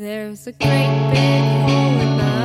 There's a great big hole in my